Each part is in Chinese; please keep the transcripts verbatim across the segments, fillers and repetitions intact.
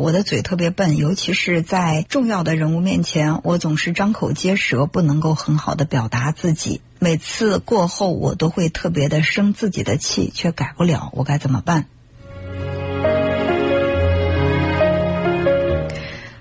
我的嘴特别笨，尤其是在重要的人物面前，我总是张口结舌，不能够很好的表达自己。每次过后我都会特别的生自己的气，却改不了，我该怎么办？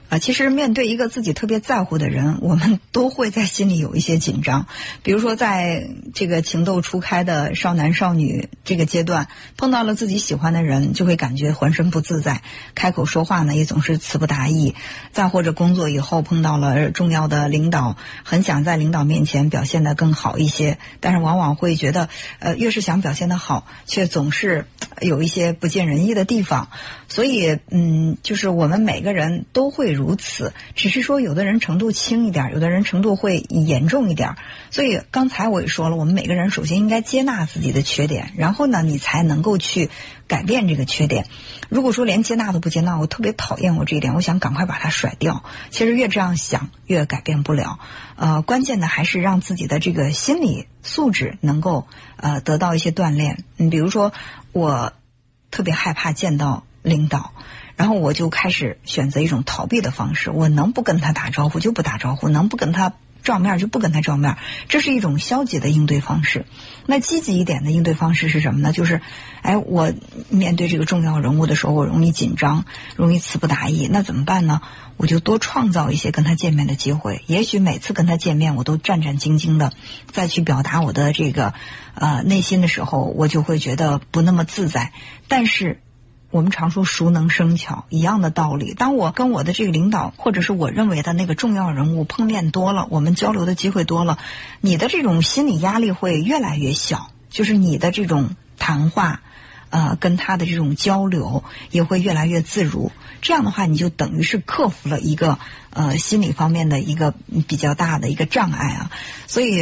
啊，其实面对一个自己特别在乎的人，我们都会在心里有一些紧张。比如说，在这个情窦初开的少男少女这个阶段，碰到了自己喜欢的人，就会感觉浑身不自在，开口说话呢也总是词不达意。再或者工作以后碰到了重要的领导，很想在领导面前表现得更好一些，但是往往会觉得，呃，越是想表现得好，却总是有一些不尽人意的地方。所以，嗯，就是我们每个人都会如此，只是说有的人程度轻一点，有的人程度会严重一点。所以刚才我也说了，我们每个人首先应该接纳自己的缺点，然后呢你才能够去改变这个缺点。如果说连接纳都不接纳，我特别讨厌我这一点，我想赶快把它甩掉，其实越这样想越改变不了。呃，关键的还是让自己的这个心理素质能够呃得到一些锻炼。嗯，比如说我特别害怕见到领导，然后我就开始选择一种逃避的方式，我能不跟他打招呼就不打招呼，能不跟他照面就不跟他照面，这是一种消极的应对方式。那积极一点的应对方式是什么呢？就是，哎，我面对这个重要人物的时候，我容易紧张，容易词不达意，那怎么办呢？我就多创造一些跟他见面的机会，也许每次跟他见面我都战战兢兢的，再去表达我的这个呃内心的时候，我就会觉得不那么自在。但是我们常说熟能生巧，一样的道理，当我跟我的这个领导或者是我认为的那个重要人物碰面多了，我们交流的机会多了，你的这种心理压力会越来越小，就是你的这种谈话呃，跟他的这种交流也会越来越自如。这样的话你就等于是克服了一个呃心理方面的一个比较大的一个障碍啊。所以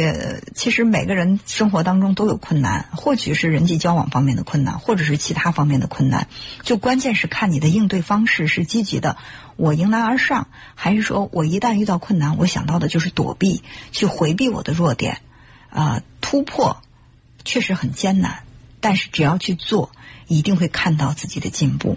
其实每个人生活当中都有困难，或许是人际交往方面的困难，或者是其他方面的困难，就关键是看你的应对方式是积极的，我迎难而上，还是说我一旦遇到困难，我想到的就是躲避，去回避我的弱点。呃，突破确实很艰难，但是只要去做，一定会看到自己的进步。